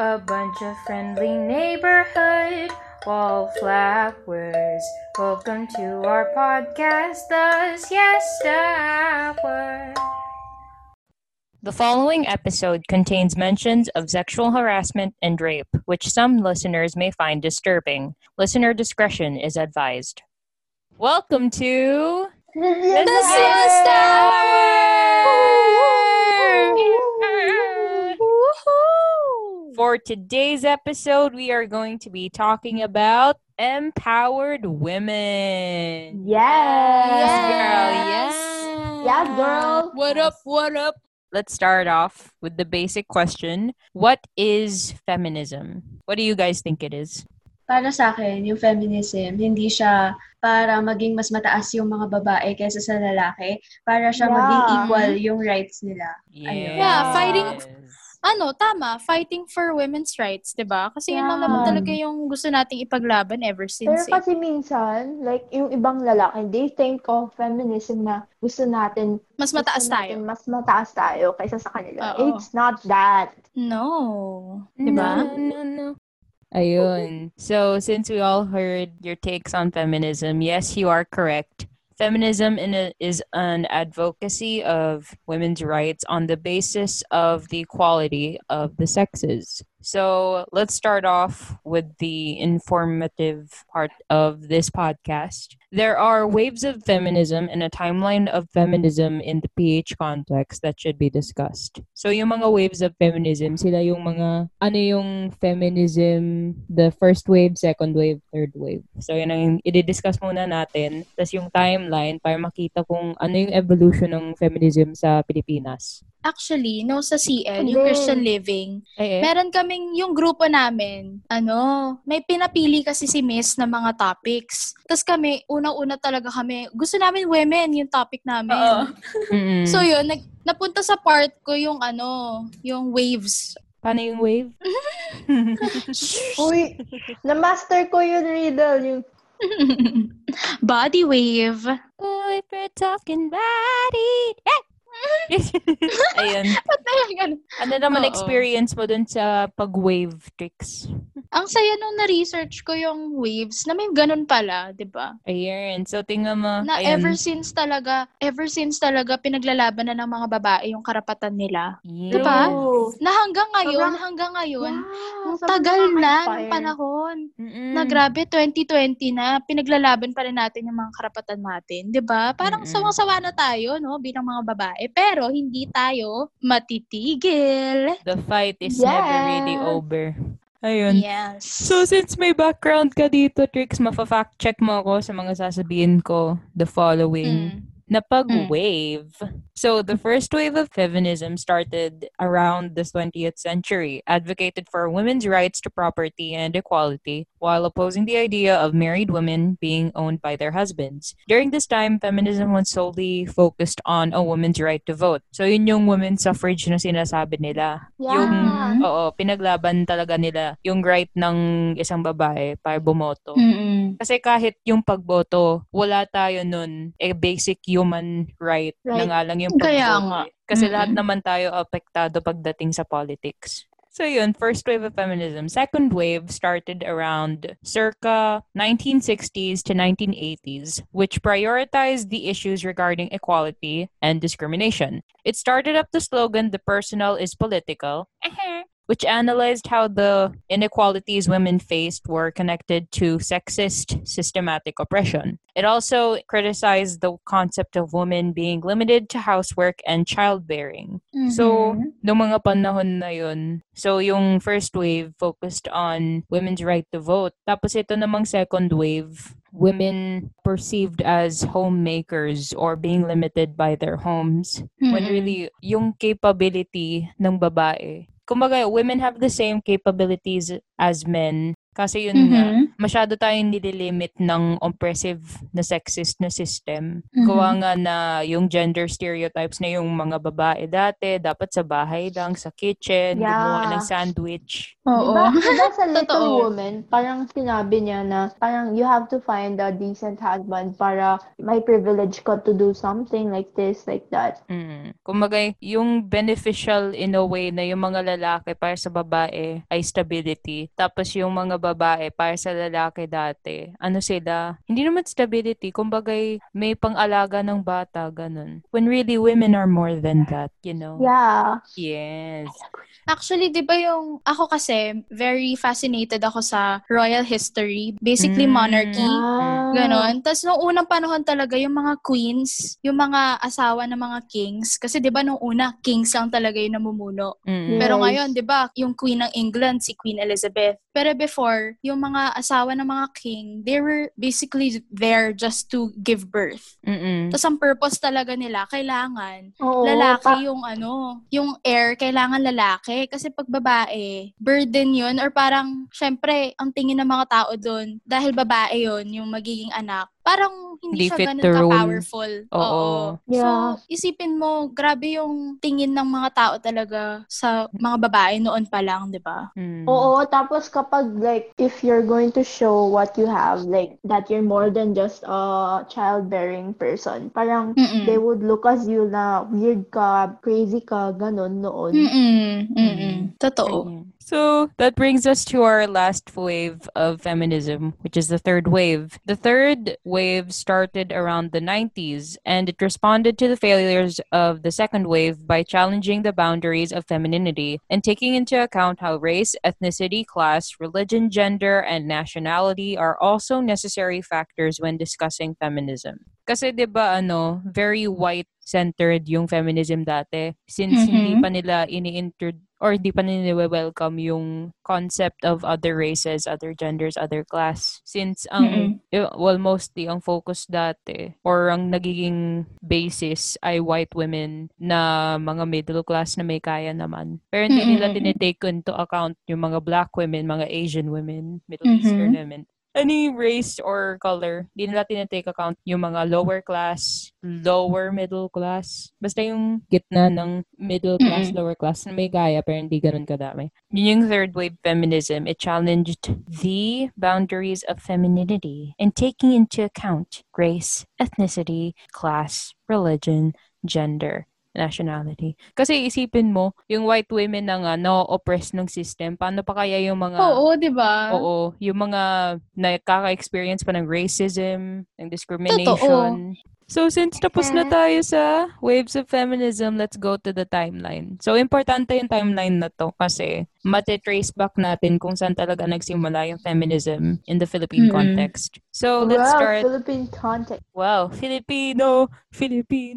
A bunch of friendly neighborhood wallflowers. Welcome to our podcast, The Siesta Hour. The following episode contains mentions of sexual harassment and rape, which some listeners may find disturbing. Listener discretion is advised. Welcome to The Siesta Hour! For today's episode, we are going to be talking about empowered women. Yes. Yes, girl. Yes. Yeah, girl. What up? What up? Let's start off with the basic question. What is feminism? What do you guys think it is? Para sa akin, yung feminism, hindi siya para maging mas mataas yung mga babae kaysa sa lalaki. Para siya maging equal yung rights nila. Yes. Yeah, fighting for women's rights, diba? Kasi yun lang naman talaga yung gusto nating ipaglaban ever since. Pero kasi minsan, like, yung ibang lalaki, they think of feminism na gusto natin mas mataas tayo kaysa sa kanila. Uh-oh. It's not that. No. Diba? No. Ayun. So, since we all heard your takes on feminism, yes, you are correct. Feminism is an advocacy of women's rights on the basis of the equality of the sexes. So let's start off with the informative part of this podcast. There are waves of feminism and a timeline of feminism in the PH context that should be discussed. So yung mga waves of feminism, sila yung mga, ano yung feminism, the first wave, second wave, third wave. So yun ang i-discuss muna natin. Tas yung timeline para makita kung ano yung evolution ng feminism sa Pilipinas. Actually, no, sa CL, yung Christian Living, meron kaming yung grupo namin, may pinapili kasi si Miss na mga topics. Tapos kami, unang-una talaga kami, gusto namin women yung topic namin. Mm-hmm. So yun, napunta sa part ko yung yung waves. Paano yung wave? Uy, na-master ko yung riddle, yung body wave. Oh, if we're talking body, eh! Ayun. Ano naman experience mo dun sa pag-wave tricks? Ang saya nung na-research ko yung waves na may ganun pala, diba? Ayun. So, tingnan mo. Na ayun. Ever since talaga pinaglalaban na ng mga babae yung karapatan nila. Yes. Diba? Na hanggang ngayon, ang tagal na ng panahon. Mm-mm. Na grabe, 2020 na, pinaglalaban pa rin natin yung mga karapatan natin. Diba? Parang sawang-sawa na tayo, no? Bilang mga babae. Pero, hindi tayo matitigil. The fight is never really over. Ayun. Yes. So, since may background ka dito, Trix, mafa-fact check mo ako sa mga sasabihin ko the following. Na pag-wave. So, the first wave of feminism started around the 20th century, advocated for women's rights to property and equality, while opposing the idea of married women being owned by their husbands. During this time, feminism was solely focused on a woman's right to vote. So, yun yung women's suffrage na sinasabi nila. Yeah. Yung, pinaglaban talaga nila yung right ng isang babae para bumoto. Mm-mm. Kasi kahit yung pagboto, wala tayo nun, basic human right. Na nga lang yung pag-vote. Kasi lahat naman tayo apektado pagdating sa politics. So yun, first wave of feminism. Second wave started around circa 1960s to 1980s, which prioritized the issues regarding equality and discrimination. It started up the slogan, "The personal is political," which analyzed how the inequalities women faced were connected to sexist systematic oppression. It also criticized the concept of women being limited to housework and childbearing. Mm-hmm. So, noong mga panahon na yun, so yung first wave focused on women's right to vote. Tapos ito namang second wave, women perceived as homemakers or being limited by their homes. Mm-hmm. When really, yung capability ng babae, kumbaga, women have the same capabilities as men Kasi yun na, masyado tayong nililimit ng oppressive na sexist na system. Gawa nga na yung gender stereotypes na yung mga babae dati, dapat sa bahay lang, sa kitchen, gumawa ng sandwich. Oo. Diba sa Little Woman, parang sinabi niya na parang you have to find a decent husband para may privilege ka to do something like this, like that. Kumbaga, yung beneficial in a way na yung mga lalaki para sa babae ay stability. Tapos yung mga babae para sa lalaki dati, ano sila, hindi naman stability, kumbaga may pang-alaga ng bata, ganun. When really, women are more than that, you know? Yeah. Yes. Actually, di ba yung, ako kasi, very fascinated ako sa royal history, basically monarchy, ganun. Tapos, nung unang panahon talaga, yung mga queens, yung mga asawa ng mga kings, kasi di ba nung una, kings lang talaga yung namumuno. Pero ngayon, di ba, yung queen ng England, si Queen Elizabeth. Pero before, yung mga asawa ng mga king, they were basically there just to give birth. Tapos ang purpose talaga nila, kailangan lalaki yung ano, yung heir, kailangan lalaki. Kasi pag babae, burden yun or parang, syempre, ang tingin ng mga tao dun, dahil babae yun, yung magiging anak, parang hindi siya ganun ka-powerful. Yeah. So, isipin mo, grabe yung tingin ng mga tao talaga sa mga babae noon pa lang, di ba? Oo, tapos kapag like, if you're going to show what you have, like, that you're more than just a childbearing person, parang they would look as you na weird ka, crazy ka, ganun noon. Totoo. So, that brings us to our last wave of feminism, which is the third wave. The third wave started around the 90s, and it responded to the failures of the second wave by challenging the boundaries of femininity and taking into account how race, ethnicity, class, religion, gender, and nationality are also necessary factors when discussing feminism. Kasi 'di ba ano, very white-centered yung feminism dati, since hindi pa nila welcome yung concept of other races, other genders, other class. Since ang mostly ang focus dati or ang nagiging basis ay white women na mga middle class na may kaya naman. Pero hindi nila tinitake into account yung mga black women, mga Asian women, Middle Eastern women. Any race or color, di nila tinatake account yung mga lower class, lower middle class. Basta yung gitna ng middle class, lower class na may gaya pero hindi ganun kadami. Yun yung third wave feminism. It challenged the boundaries of femininity and taking into account race, ethnicity, class, religion, gender, nationality. Kasi isipin mo, yung white women na nga na-oppress ng system, paano pa kaya yung mga... Oo, di ba? Oo, yung mga nakaka-experience pa ng racism, ng discrimination. Totoo. So, since tapos na tayo sa waves of feminism, let's go to the timeline. So, importante yung timeline na to kasi matitrace back natin kung saan talaga nagsimula yung feminism in the Philippine context. So, let's start... Philippine context. Wow, Filipino.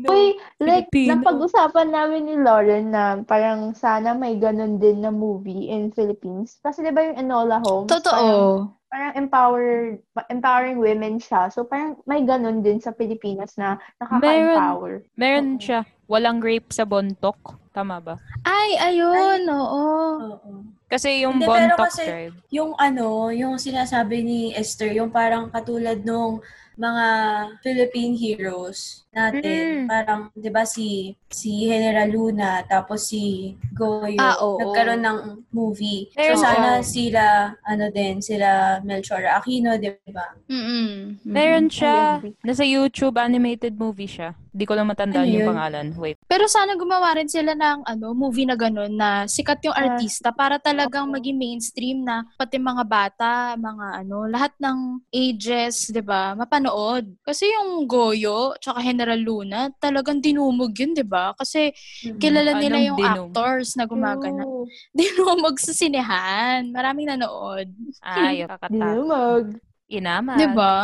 Uy, like, napag-usapan namin ni Lauren na parang sana may ganun din na movie in Philippines. Kasi diba yung Enola Holmes? Totoo. Parang empowering women siya. So, parang may ganun din sa Pilipinas na nakaka-empower. Meron siya. Walang rape sa bontok. Tama ba? Ayun. Oo. Kasi yung bontok tribe. Yung ano, yung sinasabi ni Esther, yung parang katulad nung mga Philippine heroes natin. Parang, di ba, si General Luna, tapos si Goyo, nagkaroon ng movie. Pero, so, sana sila, ano din, sila Melchora Aquino, di ba? Meron siya. Nasa YouTube, animated movie siya. Di ko lang matandaan yung pangalan. Wait. Pero sana gumawa rin sila ng ano, movie na ganun, na sikat yung artista para talagang maging mainstream na pati mga bata, mga ano, lahat ng ages, di ba, mapanood. Kasi yung Goyo, tsaka General Luna, talagang dinumog yun, di ba? Kasi kilala nila yung actors na gumagana. Dinumog sa sinehan. Maraming nanood. Ay, kakatapos. Dinumog. Inamag. Di ba?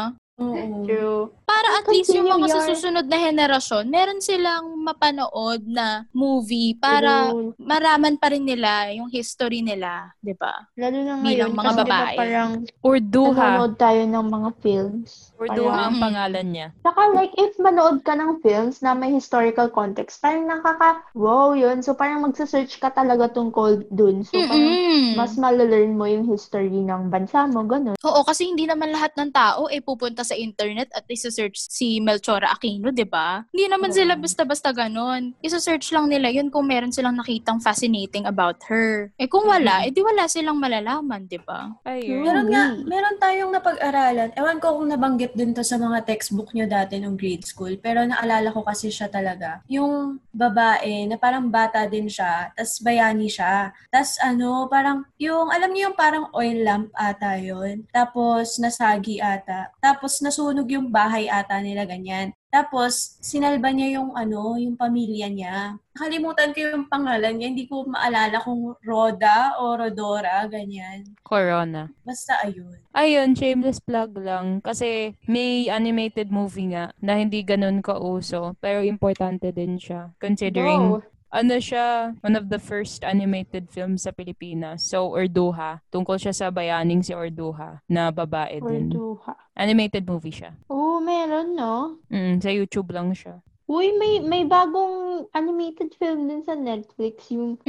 Mm-hmm. True. Para at least yung mga sa susunod na henerasyon, meron silang mapanood na movie para maraman pa rin nila yung history nila, di ba? Lalo na ngayon, mga kasi babae. Diba parang Orduja. Nanood tayo ng mga films. Orduja ang pangalan niya. Saka like, if manood ka ng films na may historical context, parang nakaka-wow yun. So parang magsasearch ka talaga tungkol dun. So parang mas malalearn mo yung history ng bansa mo, ganun. Oo, kasi hindi naman lahat ng tao ay pupunta sa internet at isa-search si Melchora Aquino, di ba? Hindi naman sila basta-basta ganon. Isa-search lang nila yun kung meron silang nakitang fascinating about her. Eh kung wala, eh di wala silang malalaman, di ba? Meron tayong napag-aralan. Ewan ko kung nabanggit dun to sa mga textbook nyo dati nung grade school, pero naalala ko kasi siya talaga. Yung babae na parang bata din siya, tas bayani siya. Tas ano, parang yung, alam niyo yung parang oil lamp ata yun. Tapos nasagi ata. Tapos nasunog yung bahay ata nila, ganyan. Tapos, sinalba niya yung ano, yung pamilya niya. Nakalimutan ko yung pangalan niya. Hindi ko maalala kung Roda o Rodora, ganyan. Corona. Basta ayun. Ayun, shameless plug lang. Kasi may animated movie nga na hindi ganun kauso. Pero importante din siya. Considering... Wow. Ano siya, one of the first animated films sa Pilipinas. So, Orduja. Tungkol siya sa bayaning si Orduja na babae din. Orduja. Animated movie siya. Oo, meron, no? Sa YouTube lang siya. Uy, may bagong animated film din sa Netflix. Yung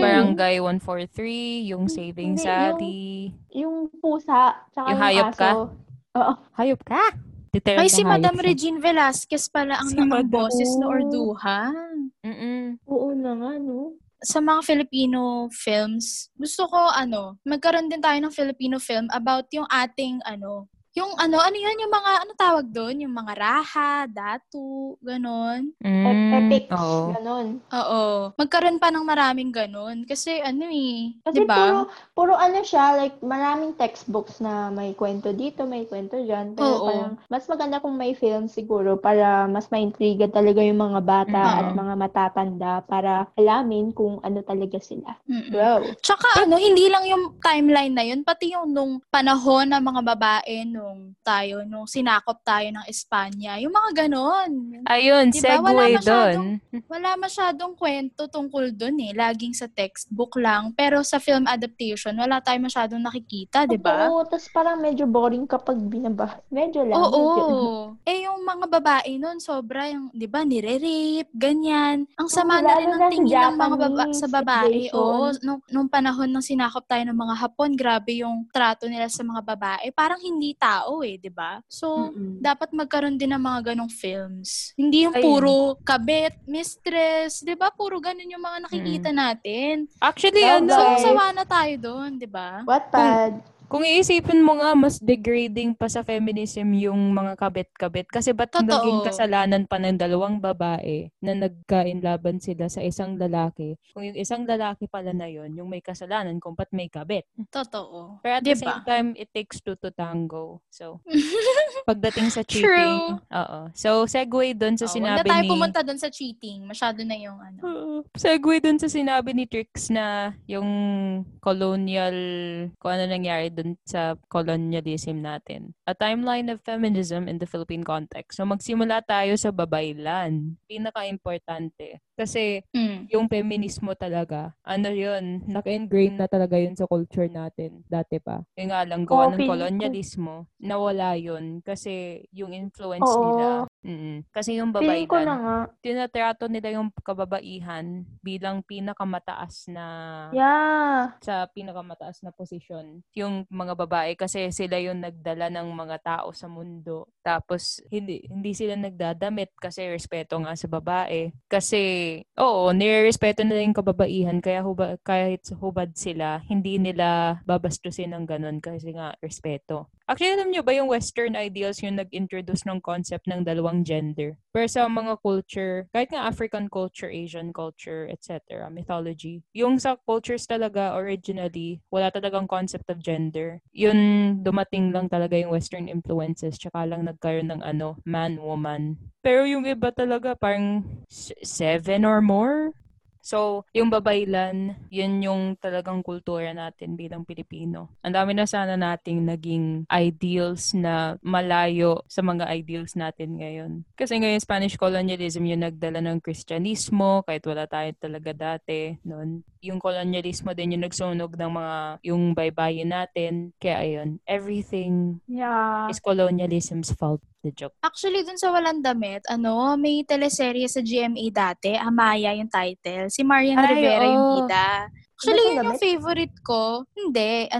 Barangay 143, yung Saving Sati. Yung pusa, tsaka yung Hayop ka? Oo. Hayop ka? Ay, si Madam Regine Velasquez pala ang nakaboses na Orduja. Oo na nga, no? Sa mga Filipino films, gusto ko, magkaroon din tayo ng Filipino film about yung ating, ano yun, yung mga, ano tawag doon? Yung mga raha, datu, ganon. Epics, ganon. Oo. Magkaroon pa ng maraming ganon. Kasi kasi diba? puro siya, like maraming textbooks na may kwento dito, may kwento dyan. Pero parang mas maganda kung may film siguro para mas ma-intriga talaga yung mga bata at mga matatanda para alamin kung ano talaga sila. Wow. Tsaka hindi lang yung timeline na yun, pati yung nung panahon ng mga babae, nung sinakop tayo ng Espanya. Yung mga ganon. Ayun, diba? Segue doon. Wala masyadong kwento tungkol doon eh. Laging sa textbook lang. Pero sa film adaptation, wala tayo masyadong nakikita, diba? Oo, tapos parang medyo boring kapag binabahas. Medyo lang. Oo. Eh, yung mga babae nun, sobra yung, diba, nire-rape, ganyan. Ang sama na rin ang tingin ng mga sa babae. Oo, nung panahon ng sinakop tayo ng mga Hapon, grabe yung trato nila sa mga babae. Parang hindi tao eh, 'di ba? So, dapat magkaroon din ng mga ganong films. Hindi yung puro kabit, mistress, 'di ba? Puro ganun yung mga nakikita natin. Actually, sawa na tayo doon, 'di ba? Wattpad. Kung iisipin mo nga, mas degrading pa sa feminism yung mga kabit-kabit. Kasi ba't naging kasalanan pa ng dalawang babae na nagkainlaban sila sa isang lalaki? Kung yung isang lalaki pala na yun, yung may kasalanan, kung ba't may kabit. Totoo. Pero at the same time, it takes two to tango. So, pagdating sa cheating. True. Oo. So, segue dun sa sinabi ni... Huwag na tayo pumunta dun sa cheating. Masyado na yung segue dun sa sinabi ni Trix na yung colonial... Kung ano nangyari dun sa colonialism natin. A timeline of feminism in the Philippine context. So, magsimula tayo sa babaylan. Pinaka-importante. Kasi, yung feminismo talaga, yun, naka-ingrain na talaga yun sa culture natin dati pa. Yung nga lang, gawa ng kolonyalismo, nawala yun. Kasi, yung influence nila. Kasi yung babaylan, tinatrato nila yung kababaihan bilang pinakamataas na sa pinakamataas na posisyon. Yung mga babae, kasi sila yung nagdala ng mga tao sa mundo. Tapos, hindi sila nagdadamit kasi respeto nga sa babae. Kasi, nirerespeto nila yung kababaihan, kaya kahit hubad sila, hindi nila babastusin ng ganun kasi nga respeto. Actually, alam nyo ba yung Western ideals yung nag-introduce ng concept ng dalawang gender? Pero sa mga culture, kahit nga African culture, Asian culture, etc., mythology, yung sa cultures talaga, originally, wala talagang concept of gender. Yun, dumating lang talaga yung Western influences, tsaka lang nagkaroon ng man-woman. Pero yung iba talaga, parang 7 or more? So, yung babaylan, yun yung talagang kultura natin bilang Pilipino. Ang dami na sana nating naging ideals na malayo sa mga ideals natin ngayon. Kasi ngayon, Spanish colonialism yung nagdala ng Kristyanismo, kahit wala tayo talaga dati noon. Yung colonialismo din yung nagsunog ng mga yung baybayin natin. Kaya ayun, everything is colonialism's fault. The joke. Actually, dun sa Walang Damit, may teleserye sa GMA dati, Amaya yung title. Si Marian Rivera yung bida. Actually, yun yung favorite ko. Hindi,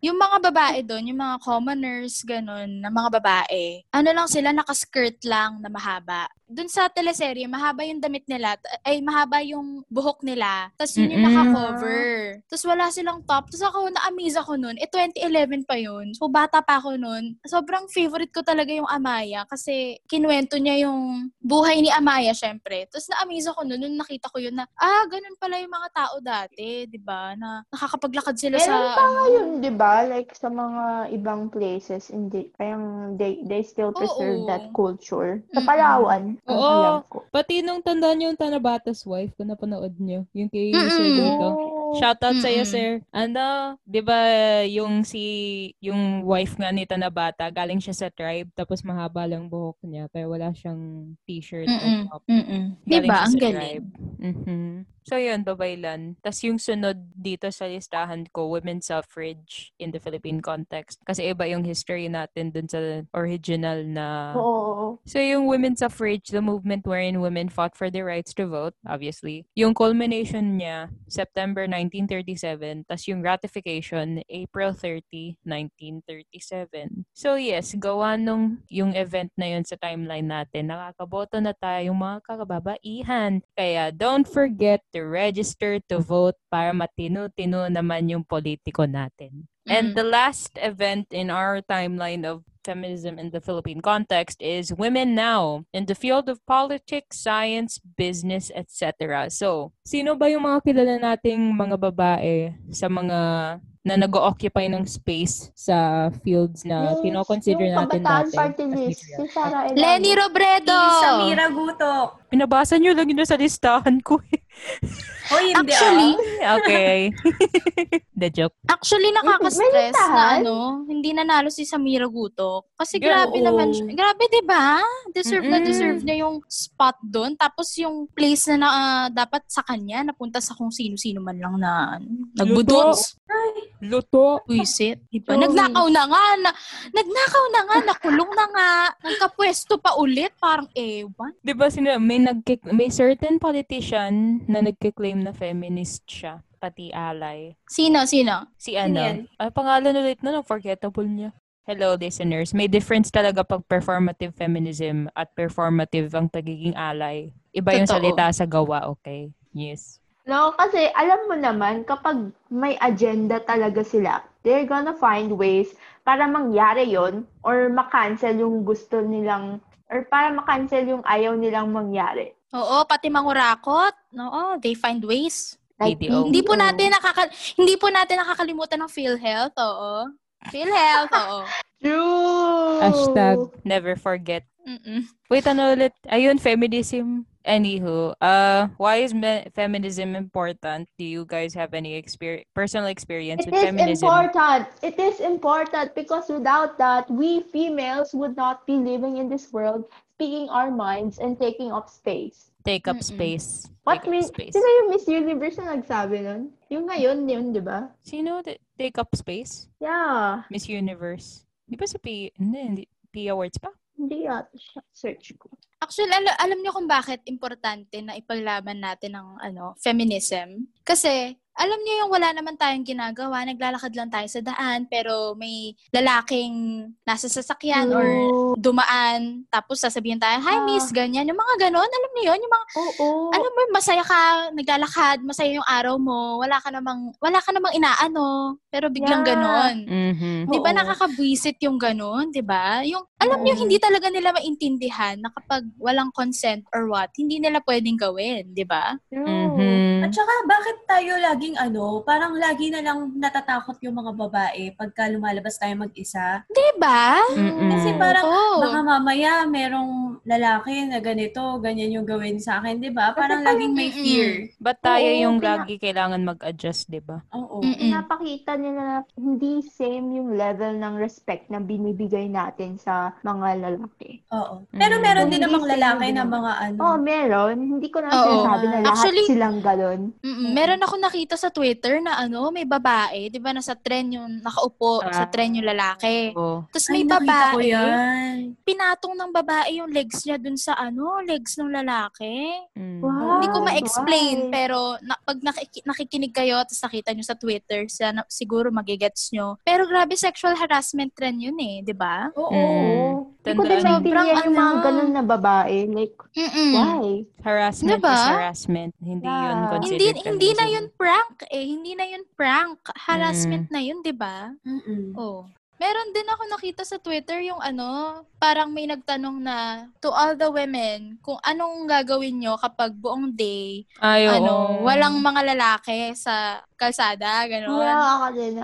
yung mga babae dun, yung mga commoners, ganun, na mga babae. Lang sila, nakaskirt lang na mahaba. Dun sa teleserye, mahaba yung damit nila, mahaba yung buhok nila, tapos yun yung naka-cover. Tapos wala silang top. Tapos ako, na-amaze ako nun. 2011 pa yun. So, bata pa ako nun. Sobrang favorite ko talaga yung Amaya kasi kinuwento niya yung buhay ni Amaya, syempre. Tapos na-amaze ako nun, nung nakita ko yun na, ganun pala yung mga tao dati, diba? Na nakakapaglakad sila sa... Meron pa yun, diba? Like, sa mga ibang places, parang they still preserve that culture. Sa Palawan. Oo. Pati nung tandaan niyo yung Tanabata's Wife, kung napanood niyo, yung kay Sir Goyo. Shoutout sa'yo, sir. Diba yung wife nga ni Tanabata, galing siya sa tribe, tapos mahaba lang buhok niya, pero wala siyang t-shirt or top. Diba? Ang galing. So, yun, babaylan. Tas yung sunod dito sa listahan ko, women's suffrage in the Philippine context. Kasi iba yung history natin dun sa original na... Oo. So, yung women's suffrage, the movement wherein women fought for their rights to vote, obviously. Yung culmination niya, September 1937. Tas yung ratification, April 30, 1937. So, yes, gawa nung yung event na yun sa timeline natin. Nakakaboto na tayong mga kakababaihan. Kaya, don't forget to register to vote para matino-tino naman yung politiko natin. And the last event in our timeline of feminism in the Philippine context is Women Now in the field of politics, science, business, etc. So, sino ba yung mga kilala nating mga babae sa mga na nag-o-occupy ng space sa fields na kinoconsider natin dati? Si Leni Robredo! Si Samira Gutok! Pinabasa nyo lang yun sa listahan ko eh. Hindi actually, the joke. Actually, nakaka-stress na hindi nanalo si Samira Gutok. Kasi grabe naman siya. Grabe, diba? Deserve na yung spot doon. Tapos yung place na dapat sa kanya, napunta sa kung sino-sino man lang na nagbudots. Luto. Puisit. Diba? Nagnakaw na nga. Nakulong na nga. Nagkapwesto pa ulit. Parang ewan. Diba, may certain politician na nagkiklaim na feminist siya. Pati ally. Sino? Si ano. Ay, pangalan ulit na. Forgettable niya. Hello, listeners. May difference talaga pag performative feminism at performative ang pagiging ally. Iba yung salita sa gawa, okay? Yes. No, kasi alam mo naman, kapag may agenda talaga sila, they're gonna find ways para mangyari yon or makancel yung gusto nilang, or para makancel yung ayaw nilang mangyari. Oo, pati mangurakot. Oo, they find ways. Like, hindi po natin nakakalimutan ng PhilHealth, oo. PhilHealth, oo. True! Hashtag never forget. Wait, ulit? Ayun, feminism. Anywho, why is feminism important? Do you guys have any personal experience with feminism? It is important because without that, we females would not be living in this world, speaking our minds and taking up space. Take up space. Sino yung Miss Universe na nagsabi nun? Yung ngayon yun, di ba? Sino? Take up space? Yeah. Miss Universe. Di ba sa Pia? Hindi. Pia words pa? Hindi yata siya. Search ko. Actually, alam niyo kung bakit importante na ipaglaban natin ang feminism? Kasi, alam niyo yung wala naman tayong ginagawa, naglalakad lang tayo sa daan, pero may lalaking nasa sasakyan or dumaan, tapos sasabihin tayo, hi miss, ganyan. Yung mga ganon, alam niyo yun? Yung mga, alam mo, masaya ka, naglalakad, masaya yung araw mo, wala ka namang inaano, pero biglang ganon. Diba nakakabwisit yung ganon, diba? Yung, alam niyo, hindi talaga nila maintindihan na kapag walang consent or what, hindi nila pwedeng gawin, di ba? At saka, bakit tayo laging parang lagi na lang natatakot yung mga babae pagka lumalabas tayo mag-isa? Di ba? Kasi parang baka mamaya merong lalaki na ganito, ganyan yung gawin sa akin, di ba? Parang laging may fear. Ba't tayo yung lagi kailangan mag-adjust, di ba? Oo. Pinapakita niya na hindi same yung level ng respect na binibigay natin sa mga lalaki. Oo. Pero meron din namang lalaki na mga ano. Oo, meron. Hindi ko na sinasabi na lahat actually, silang galon. Meron ako nakita sa Twitter na ano, may babae, di ba, nasa tren yung nakaupo, sa tren yung lalaki. Oh. Tapos may babae. Pinatong ng babae yung legs niya dun sa ano, legs ng lalaki. Wow, hindi ko ma-explain, pero pag nakikinig kayo at nakita nyo sa Twitter, siguro magigets nyo. Pero grabe, sexual harassment trend yun eh, di ba? Oo. Hindi ko din maintindihan yung mga ganun na babae. Like, why? Harassment diba? Is harassment. Hindi yun considered. Hindi na yun prank eh. Hindi na yun prank. Harassment na yun, di ba? Oo. Meron din ako nakita sa Twitter yung ano, parang may nagtanong na to all the women, kung anong gagawin nyo kapag buong day, walang mga lalaki sa kalsada, gano'n.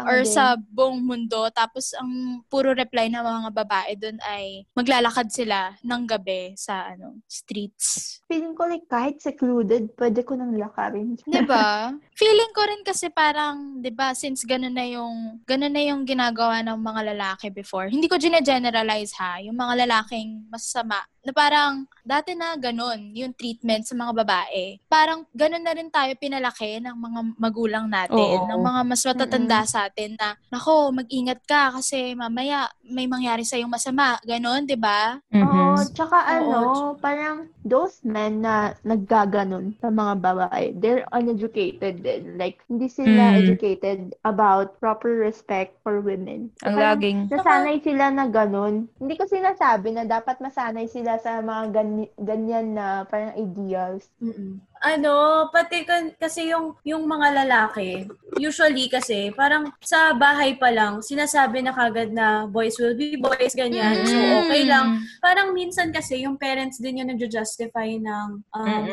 Or sa buong mundo. Tapos ang puro reply ng mga babae dun ay maglalakad sila ng gabi sa ano streets. Feeling ko like kahit secluded, pwede ko nang lakarin. Diba? Feeling ko rin kasi parang, diba, since ganun na yung ginagawa ng mga lalaki before. Hindi ko gine-generalize ha, yung mga lalaking masama na parang dati na ganun yung treatment sa mga babae. Parang ganun na rin tayo pinalaki ng mga magulang natin, ng mga mas matatanda sa atin na, nako, mag-ingat ka kasi mamaya may mangyari sa'yong masama. Ganun, di ba? Tsaka parang those men na naggaganon sa mga babae, they're uneducated din. Like, hindi sila educated about proper respect for women. So, ang laging. Nasanay sila na ganun. Hindi ko sinasabi na dapat masanay sila sa mga ganyan na parang ideals. Ano, pati kasi yung mga lalaki, usually kasi, parang sa bahay pa lang, sinasabi na kagad na boys will be boys, ganyan. So, okay lang. Parang minsan kasi, yung parents din yung nag-justify ng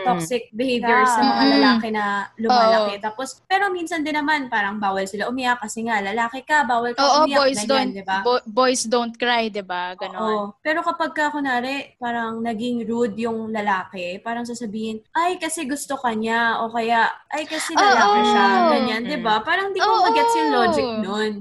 toxic behaviors sa mga lalaki na lumalaki. Tapos, pero minsan din naman, parang bawal sila umiyak kasi nga, lalaki ka, bawal ka umiyak. Boys ganyan, diba? Boys don't cry, diba? Ganon. Pero kapag ka, kunwari, parang naging rude yung lalaki, parang sasabihin, ay, kasi gusto ka niya, o kaya, ay kasi lalaki siya, ganyan, diba? Parang di ko mag-gets yung logic nun.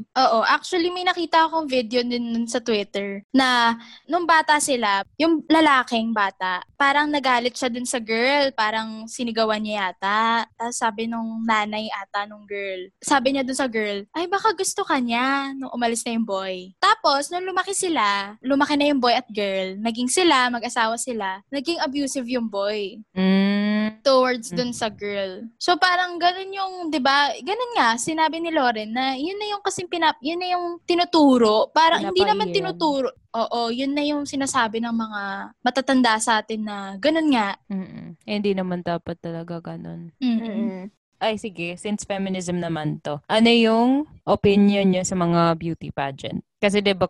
Actually, may nakita akong video din nun sa Twitter na nung bata sila, yung lalaking bata, parang nagalit siya dun sa girl, parang sinigawan niya yata. Tapos sabi nung nanay ata nung girl, sabi niya dun sa girl, ay baka gusto ka niya nung umalis na yung boy. Tapos, nung lumaki na yung boy at girl, naging sila, mag-asawa sila, naging abusive yung boy. Towards dun sa girl. So parang ganun yung, 'di ba? Ganun nga sinabi ni Lauren na yun na yung kasing yun na yung tinuturo. Parang hindi naman tinuturo. Oo, yun na yung sinasabi ng mga matatanda sa atin na ganun nga. Hindi naman dapat talaga ganun. Ay, sige, since feminism naman to, ano yung opinion niyo sa mga beauty pageant? Kasi diba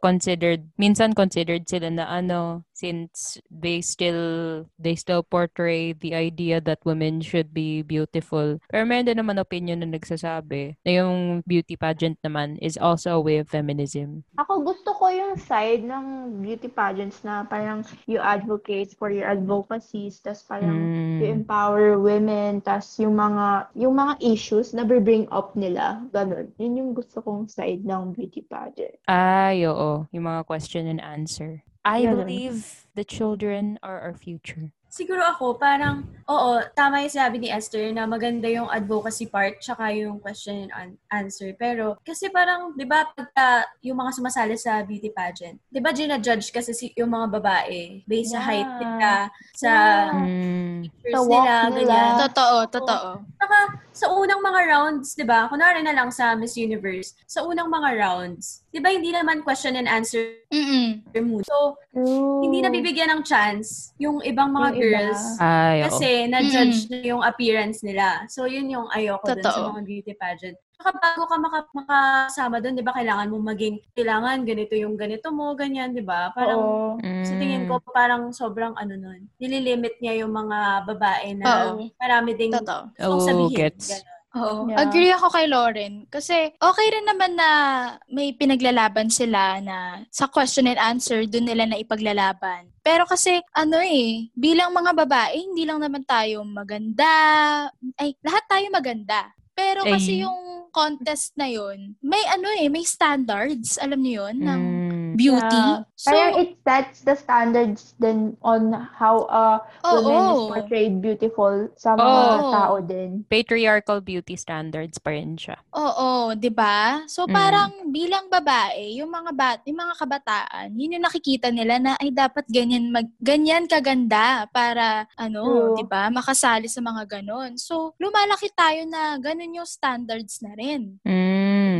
minsan considered sila na ano, since they still portray the idea that women should be beautiful. Pero meron din naman opinion na nagsasabi na yung beauty pageant naman is also a way of feminism. Ako gusto ko yung side ng beauty pageants na parang you advocate for your advocacies, tas parang you empower women, tas yung mga issues na bring up nila. Ganun. Yun yung gusto kong side ng beauty pageant. Ay, oo. Yung mga question and answer. I believe the children are our future. Siguro ako, parang, oo, tama yung sabi ni Esther na maganda yung advocacy part tsaka yung question and answer. Pero, kasi parang, di ba, pagka yung mga sumasali sa beauty pageant, di ba, gina-judge kasi yung mga babae based sa height nila, sa features nila, ganyan. Totoo. Saka, sa unang mga rounds, di ba, kunwari na lang sa Miss Universe, sa unang mga rounds, di ba, hindi naman question and answer. So, hindi nabibigyan ng chance yung ibang mga girls kasi na-judge na yung appearance nila. So, yun yung ayoko dun sa mga beauty pageant. Saka bago ka makasama doon, di ba, kailangan ganito yung ganito mo, ganyan, di ba? Parang, sa tingin ko, parang sobrang ano nun, nililimit niya yung mga babae na marami ding gusto sabihin. Gano'n. Oh, yeah. Agree ako kay Lauren. Kasi okay rin naman na may pinaglalaban sila na sa question and answer, dun nila na ipaglalaban. Pero kasi, bilang mga babae, hindi lang naman tayo maganda. Ay, lahat tayo maganda. Pero kasi yung contest na yun, may standards, alam niyo yun, ng beauty. Yeah. So, kaya it sets the standards then on how women is portrayed beautiful sa mga tao din. Patriarchal beauty standards pa rin siya. Oo, di ba? So parang bilang babae, yung mga kabataan, yun yung nakikita nila na ay dapat ganyan kaganda para di ba, makasali sa mga ganon. So lumalaki tayo na ganon yung standards na rin. Okay.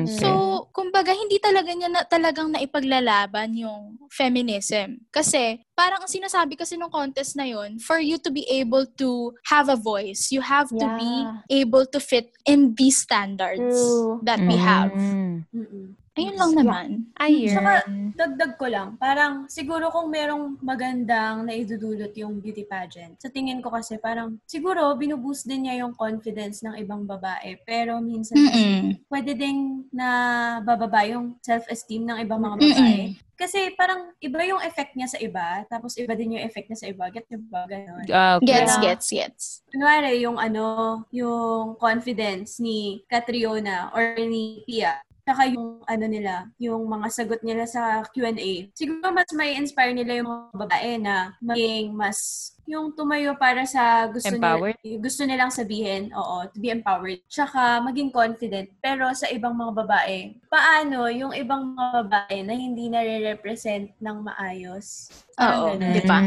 So, kumbaga, hindi talaga niya talagang naipaglalaban yung feminism. Kasi, parang ang sinasabi kasi nung contest na yun, for you to be able to have a voice, you have to be able to fit in these standards that we have. Mm-hmm. Ayun lang naman. Ayun. Saka, dagdag ko lang. Parang, siguro kung merong magandang naidudulot yung beauty pageant, sa tingin ko kasi parang, siguro, binuboost din niya yung confidence ng ibang babae. Pero minsan, pwede din na bababa yung self-esteem ng ibang mga babae. Kasi parang iba yung effect niya sa iba, tapos iba din yung effect niya sa iba. Gets ba? Ganon. Okay. Gets. Kunwari, yung confidence ni Catriona or ni Pia, saka yung nila, yung mga sagot nila sa Q&A. Siguro mas may inspire nila yung mga babae na maging mas yung tumayo para sa gusto nilang sabihin, to be empowered. Saka maging confident. Pero sa ibang mga babae, paano yung ibang mga babae na hindi nare-represent ng maayos? Oo, di ba?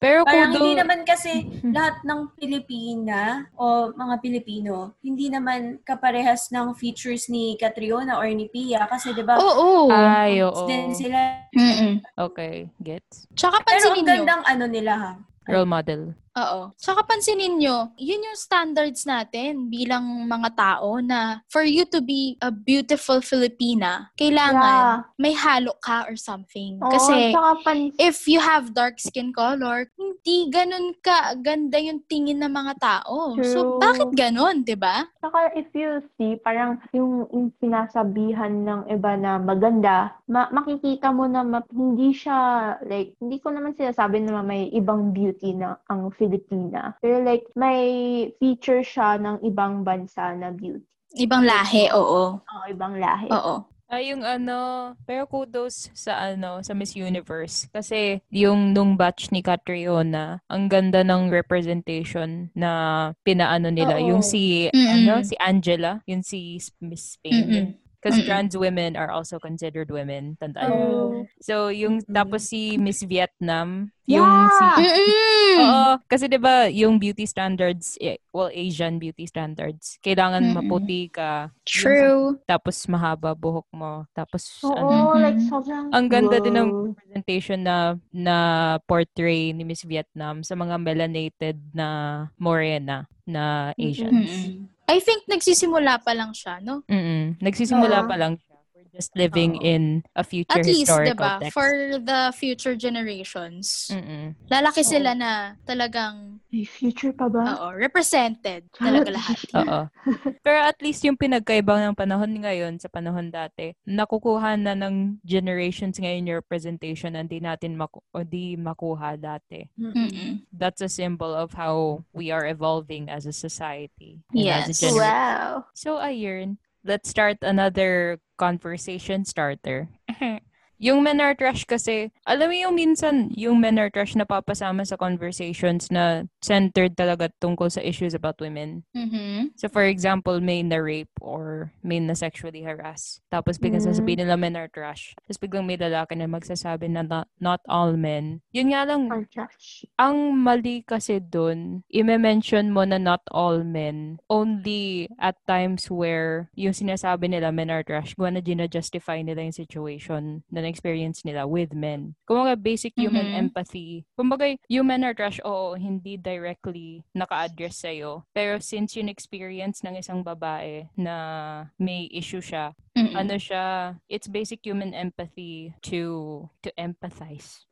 Pero parang hindi naman kasi lahat ng Pilipina o mga Pilipino, hindi naman kaparehas ng features ni Catriona or ni Pia kasi di ba? Oo. Ay, oo. Then sila. Mm-mm. Okay, gets. Tsaka pansinin nyo. Pero ang gandang nila ha. Role model. Oo. Tsaka pansinin nyo, yun yung standards natin bilang mga tao na for you to be a beautiful Filipina, kailangan may halo ka or something. Oo, kasi if you have dark skin color, hindi ganun ka ganda yung tingin ng mga tao. True. So, bakit ganun, diba? Tsaka if you see, parang yung sinasabihan ng iba na maganda, makikita mo na hindi siya, like, hindi ko naman sinasabi na may ibang beauty na ang Filipina. Pero like, may feature siya ng ibang bansa na beauty. Ibang lahi, oo. Oo, ibang lahi. Oo. Ay, yung pero kudos sa Miss Universe. Kasi yung nung batch ni Catriona, ang ganda ng representation na pinaano nila. Oo. Yung si, si Angela, yung si Miss Spain. Mm-mm. Because trans women are also considered women. Tandaan. Oh. So, yung tapos si Miss Vietnam, yung kasi diba, yung beauty standards, Asian beauty standards, kailangan maputi ka. True. Tapos mahaba buhok mo. Tapos, ang ganda din ng presentation na portray ni Miss Vietnam sa mga melanated na morena na Asians. Mm-hmm. I think nagsisimula pa lang siya, no? Mm-mm. Nagsisimula pa lang siya. We're just living in a future historical diba, text. At least, diba? For the future generations. Mm-mm. Lalaki sila na talagang... May future pa ba? Oo. Represented talaga lahat. Oo. Pero at least yung pinagkaiba ng panahon ngayon sa panahon dati, nakukuha na ng generations ngayon yung representation na di makuha dati. Mm-mm. That's a symbol of how we are evolving as a society. Yes. As a wow. So, ayun. Let's start another conversation starter. Yung men are trash kasi, alam mo yung minsan, yung men are trash na papasama sa conversations na centered talaga tungkol sa issues about women. Mm-hmm. So, for example, may na-rape or may na-sexually harass. Tapos biglang sasabihin nila men are trash. Tapos biglang may lalaki na magsasabi na not all men. Yun nga lang, are trash. Ang mali kasi dun, i-mention mo na not all men only at times where yung sinasabi nila men are trash, gawin na gina-justify nila yung situation na experience nila with men. Kumbaga, basic human empathy. Kumbaga, yung men are trash, oo, hindi directly naka-address sa'yo. Pero since yung experience ng isang babae na may issue siya, it's basic human empathy to empathize.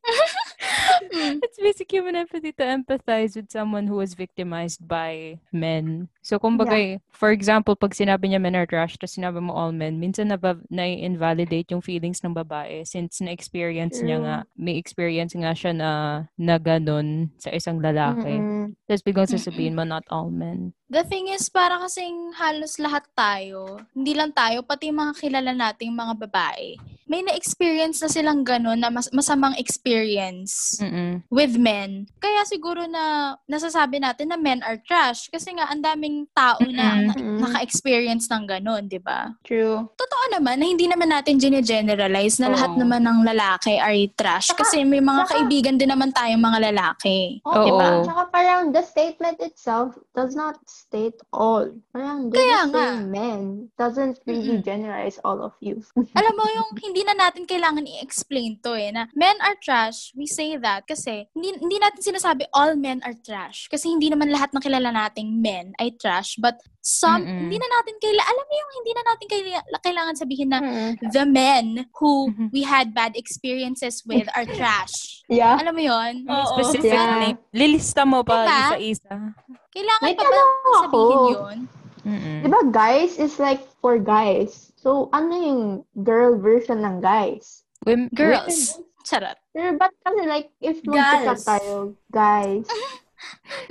It's basically human empathy to empathize with someone who was victimized by men. So, kumbaga, for example, pag sinabi niya men are trash, tapos sinabi mo all men, minsan na-invalidate yung feelings ng babae since na-experience niya nga, may experience nga siya na ganun sa isang lalaki. Tapos biglang sasabihin mo, not all men. The thing is, para kasing halos lahat tayo, hindi lang tayo, pati mga kilala nating mga babae, may na-experience na silang ganun na masamang experience with men. Kaya siguro na nasasabi natin na men are trash kasi nga ang daming tao na naka-experience ng ganun, di ba? True. Totoo naman na hindi naman natin gine-generalize na lahat naman ng lalaki are trash kasi may mga kaibigan din naman tayong mga lalaki. Oh, di ba? Tsaka parang the statement itself does not state all. Parang doesn't say men. Doesn't really generalize all of you. Alam mo yung hindi na natin kailangan i-explain to eh na men are trash, we say that kasi hindi natin sinasabi all men are trash kasi hindi naman lahat ng kilala nating men ay trash but some, hindi na natin kailangan, alam mo yung hindi na natin kailangan sabihin na the men who we had bad experiences with are trash. Yeah. Alam mo yun? Specific name. Lilista mo pa isa-isa. Kailangan pa ba sabihin yun? Diba guys is like for guys. So, ano yung girl version ng guys? Girls. Charot. Pero ba't kasi like, if mag-isa tayo, guys.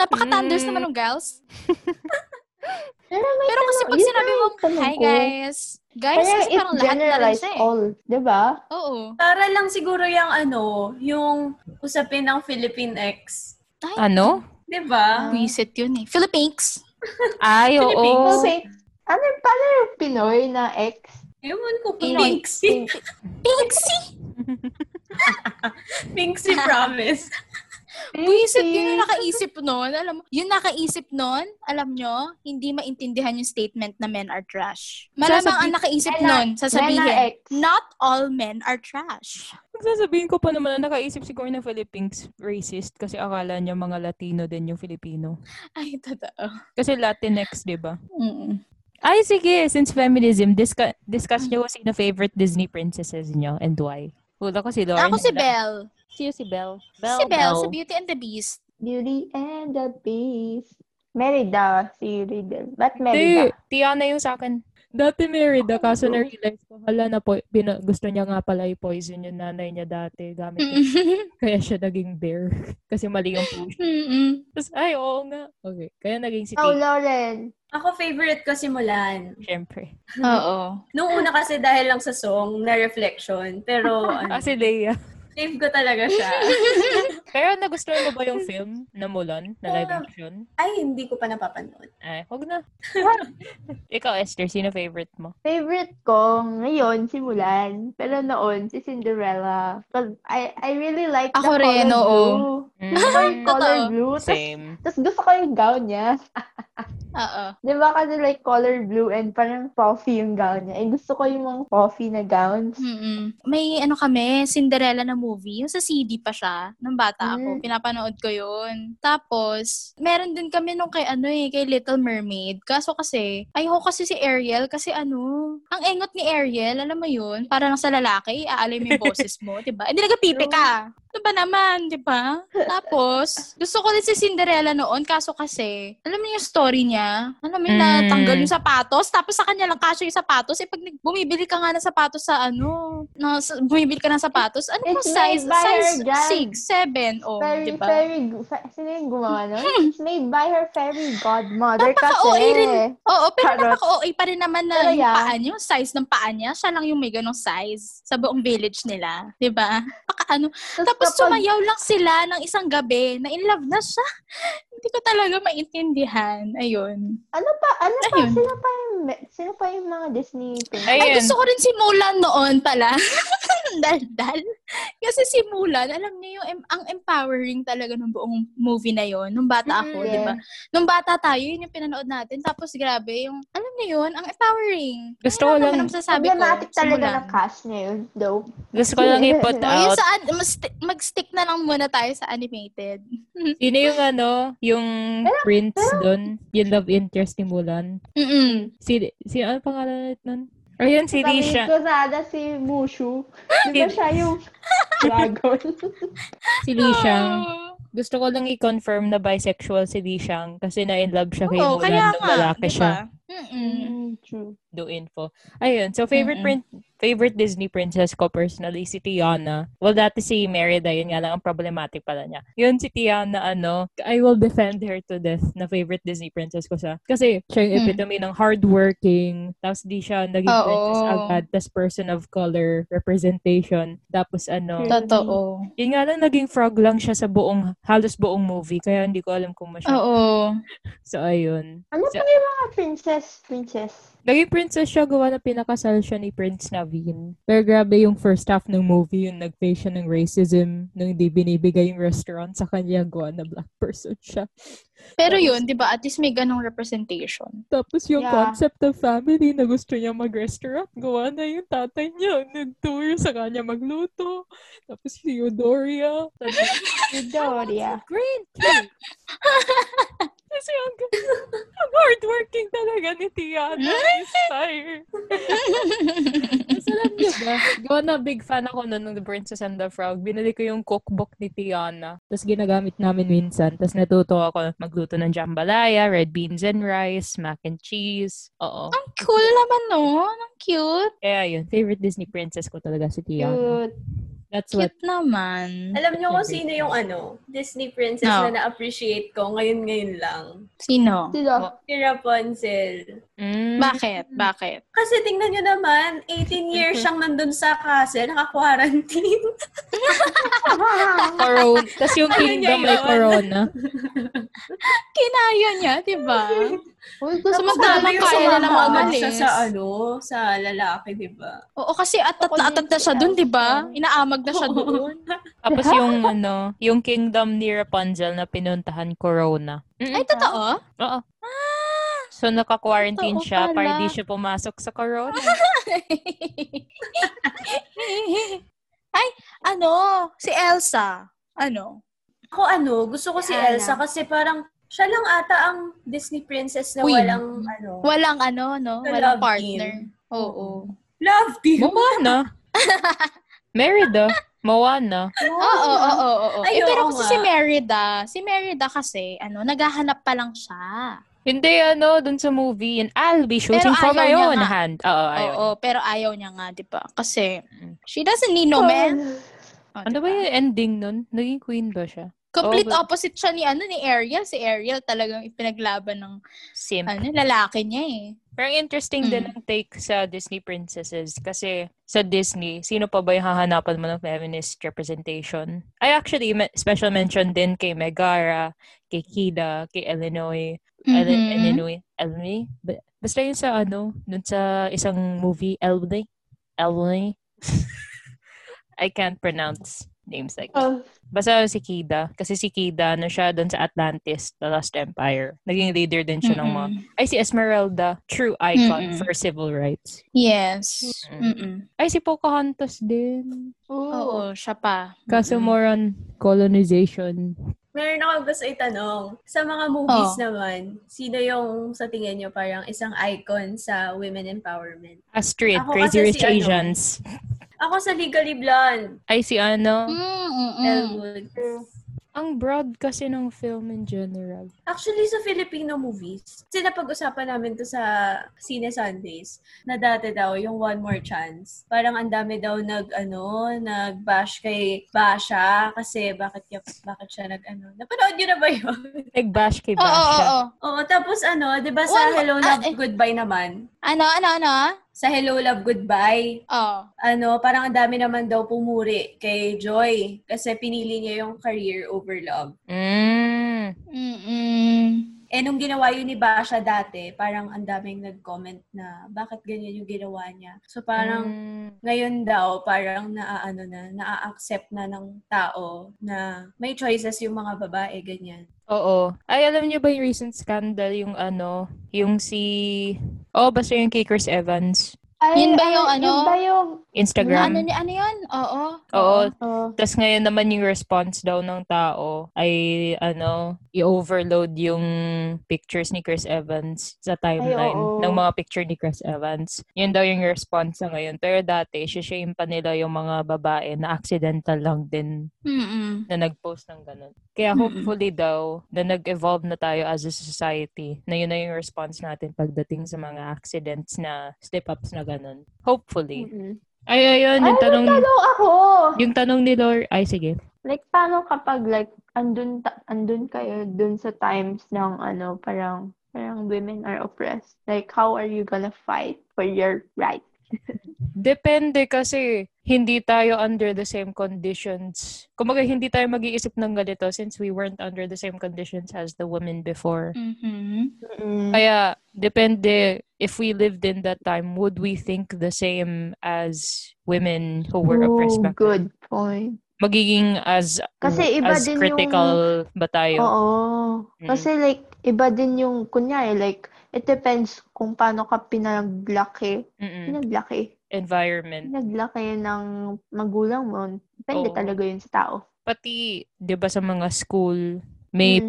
Napaka-thunders naman ng girls. Pero kasi pag sinabi mong, hi guys, guys, kasi parang lahat na rin siya eh. All, diba? Oo. Tara lang siguro yung ano, yung usapin ng Philippine ex. Ay, ano? Diba? Wisit yun eh. Philippines. Ay, oo. Philippines. Ano yung Pinoy na ex? Ewan ko, Pinksy. Pinksy? Pinksy promise. Buisit yun yung nakaisip nun. Alam mo, yung nakaisip nun, alam nyo, hindi maintindihan yung statement na men are trash. Malamang ang nakaisip nun, sasabihin, not all men are trash. Sasabihin ko pa naman, nakaisip siguro ng Philippines racist kasi akala niya mga Latino din yung Filipino. Ay, totoo. Kasi Latinx, diba? Ay, sige, since feminism, discuss nyo kasi na favorite Disney princesses nyo and why. Hula ko si Lauren. Ako si Belle. Siya si Belle. Si Belle sa Beauty and the Beast. Beauty and the Beast. Merida. Si Riddle. Ba't Merida? Tiana yung sa akin. Dati Merida. Kaso na-realize ko, hala na po, gusto niya nga pala i-poison yung nanay niya dati. Gamit kaya siya naging bear. Kasi mali yung push. Tapos, ay, oo nga. Okay. Kaya naging si Tiana. Oh, Lauren. Ako favorite ko si Mulan. Siyempre. Oo. Nung una kasi dahil lang sa song, na reflection. Pero, ano? Kasi Leia. Save ko talaga siya. Pero nagustuhan mo ba yung film na Mulan, na live action? Ay, hindi ko pa napapanood. Ay, huwag na. Ikaw, Esther, sino favorite mo? Favorite ko ngayon si Mulan. Pero noon, si Cinderella. Because I really like the color blue. Ako rin, oo. Color blue. Same. Tapos gusto ko yung gown niya. Oo. Diba kasi like color blue and parang puffy yung gown niya. Eh, gusto ko yung mga puffy na gowns. May ano kami, Cinderella na movie. Yung sa CD pa siya. Nung bata ako. Pinapanood ko yun. Tapos, meron din kami nung kay ano eh, kay Little Mermaid. Kaso kasi, ayaw kasi si Ariel kasi ano, ang engot ni Ariel, alam mo yun, para lang sa lalaki, aalay mo yung boses mo, diba? Hindi nagapipi ka. Ano ba naman, di ba? Tapos, gusto ko din si Cinderella noon, kaso kasi, alam mo yung story niya? Alam mo yung natanggal yung sapatos, tapos sa kanya lang kasya yung sapatos, eh pag bumibili ka nga ng sapatos sa ano, bumibili ka ng sapatos, ano ba size? Size 6, 7, o, di ba? Sino yung gumawa, no? It's made by her fairy godmother kasi. Napaka-OA rin. Oo, pero napaka-OA pa rin naman na yung paan niya, yung size ng paan niya, siya lang yung may ganong size sa buong village nila, di ba? Pakaano. Tapos sumayaw lang sila ng isang gabi na in love na siya. Hindi ko talaga maintindihan. Ayun. Ano pa? Ayun. Sino pa yung mga Disney things? Ay, gusto ko rin si Mulan noon pala. Dal-dal. Kasi si Mulan, alam niyo yung ang empowering talaga ng buong movie na yon. Nung bata ako, di ba? Nung bata tayo, yun yung pinanood natin. Tapos grabe yung, alam niyo yun, ang empowering. Gusto ko lang. Problematic talaga ng cast na yun, though. Gusto ko lang i-put out. Mag-stick na lang muna tayo sa animated. Sino yung ano, yung prince doon, yung love interest ni Mulan? Si ano pangalan nun? Ayun, si Li Shang. Sabi ko si Mushu. Diba siya yung Dragon. Si Li Shang. Gusto ko lang i-confirm na bisexual si Li Shang kasi na-inlove siya kay Mulan ng malaki diba? Siya. True. Do info. Ayun. So, favorite Disney princess ko personally, si Tiana. Well, dati si Merida. Yun nga lang ang problematic pala niya. Yun si Tiana, I will defend her to death na favorite Disney princess ko siya. Kasi siya yung epitome ng hardworking. Tapos di siya naging princess agad. Tapos person of color representation. Tapos Totoo. Yun nga lang naging frog lang siya sa halos buong movie. Kaya hindi ko alam kung masyadong. Oo. So, ayun. Ano pa yung mga princess? Naging princess siya, gawa na pinakasal siya ni Prince Naveen. Pero grabe yung first half ng movie, yung nag-face siya ng racism, nung hindi binibigay yung restaurant sa kanya, gawa na black person siya. Pero tapos, yun, di ba, at least may ganong representation. Tapos yung concept of family na gusto niya mag-restaurant, gawa na yung tatay niya, nag-tour sa kanya magluto. Tapos si Eudoria. Eudoria. Great! Kasi ang hardworking talaga ni Tiana. Inspire. Kasi alam niyo ba, gawa na big fan ako nun ng The Princess and the Frog. Binili ko yung cookbook ni Tiana. Tapos ginagamit namin minsan. Tapos natuto ako magluto ng jambalaya, red beans and rice, mac and cheese. Oo. Ang cool naman nun. Ang cute. Kaya yun, favorite Disney princess ko talaga si Tiana. Cute. That's cute naman. Alam niyo kung sino yung Disney princess na na-appreciate ko ngayon lang. Sino? Si Rapunzel. Mm. Bakit? Kasi tingnan niyo naman, 18 years siyang nandun sa castle, naka-quarantine. Corona. Tapos yung kingdom may corona. Kinaya niya, diba? Sumadala kaya na lang magaling. Sa lalaki, diba? Oo, kasi atat na siya dun, diba? Inaamag na siya doon. Tapos yung yung kingdom ni Rapunzel na pinuntahan corona. Ay, totoo? Oo. So, naka-quarantine siya para di siya pumasok sa corona. Ay, si Elsa. Ako gusto ko si Elsa kasi parang siya lang ata ang Disney princess na Queen. Walang partner. Oo. Love team. Moana. Merida. Moana. Oo. Pero kasi si Merida kasi, naghahanap pa lang siya. Hindi, dun sa movie, and I'll be shooting from my own hand. Oo, pero ayaw niya nga, di ba? Kasi, she doesn't need no man. Ano ba yung ending nun? Naging queen ba siya? Complete opposite siya ni, ni Ariel. Si Ariel talagang ipinaglaban ng simp. Lalaki niya eh. Pero interesting din ang take sa Disney princesses kasi sa Disney, sino pa ba yung hahanapan mo ng feminist representation? I actually special mention din kay Megara, kay Kida, kay Illinois. Illinois? Basta yun sa dun sa isang movie, Illinois? I can't pronounce names like that. Basta si Kida. Kasi si Kida, siya doon sa Atlantis, The Lost Empire. Naging leader din siya ng mga... Ay, si Esmeralda, true icon for civil rights. Yes. Ay, si Pocahontas din. Oo, siya pa. Kaso more on colonization. Meron ako gusto itanong. Sa mga movies naman, sino yung sa tingin nyo parang isang icon sa women empowerment? Astrid, Crazy Rich Asians. Ako sa Legally Blonde. Ay, si Elwood. Ang broad kasi ng film in general. Actually, sa Filipino movies, sinapag-usapan namin to sa Cine Sundays na dati daw, yung One More Chance. Parang ang dami daw nag-bash kay Basha kasi bakit siya nag-ano. Napanood yun na ba yun? Nag-bash kay Basha. Oo, tapos di ba sa Hello Love Goodbye naman? Sa Hello, Love, Goodbye. Parang ang dami naman daw pumuri kay Joy kasi pinili niya yung career over love. Nung ginawa yun ni Basha dati, parang ang daming nag-comment na bakit ganyan yung ginawa niya. So, parang ngayon daw, parang naa-accept na ng tao na may choices yung mga babae, ganyan. Oo. Ay, alam niyo ba yung recent scandal yung si... basta yung kay Chris Evans. Ay, yun ba yung ano? Yun ba yung Instagram? Ano yun? Oo. Oo. Tapos ngayon naman yung response daw ng tao ay ano, i-overload yung pictures ni Chris Evans sa timeline ng mga picture ni Chris Evans. Yun daw yung response sa ngayon. Pero dati, shame pa nila yung mga babae na accidental lang din na nag-post ng ganun. Kaya hopefully daw na nag-evolve na tayo as a society na yun na yung response natin pagdating sa mga accidents na slip-ups na ganun. Hopefully. Ayun, yung tanong... Ay, tanong ako! Yung tanong ni Lord... Ay, sige. Like, paano kapag, like, andun kayo dun sa times ng, ano, parang women are oppressed? Like, how are you gonna fight for your rights? Depende kasi hindi tayo under the same conditions. Kumbaga, hindi tayo mag-iisip ng ganito since we weren't under the same conditions as the women before. Kaya, depende... If we lived in that time, would we think the same as women who were oppressed back then? Good point. Magiging as critical yung, ba tayo? Oo. Kasi like, iba din yung, kunyari, like, it depends kung paano ka pinaglaki. Environment. Pinaglaki ng magulang mo. Depende talaga yun sa tao. Pati, di ba sa mga school, may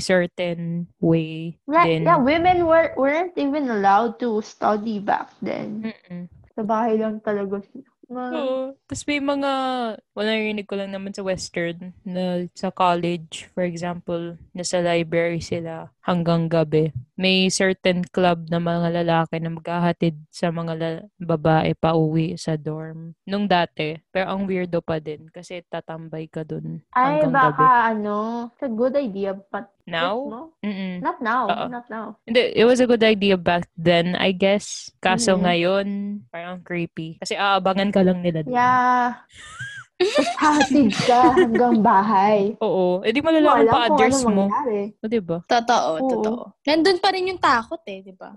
certain way din. Yeah, women weren't even allowed to study back then. Sa bahay lang talaga. Tapos may mga, wala narinig ko lang naman sa Western, na sa college, for example, nasa library sila hanggang gabi. May certain club na mga lalaki na maghahatid sa mga babae pa uwi sa dorm. Nung dati, pero ang weirdo pa din kasi tatambay ka dun hanggang gabi. Ay, baka gabi. Ano, it's a good idea but now? Not now. Not now. It was a good idea back then, I guess. Kaso ngayon, parang creepy. Kasi aabangan ka lang nila. Yeah. Hatid ka hanggang bahay. Oo. Di malalaman pa address mo. O, diba? Totoo. Nandun pa rin yung takot diba?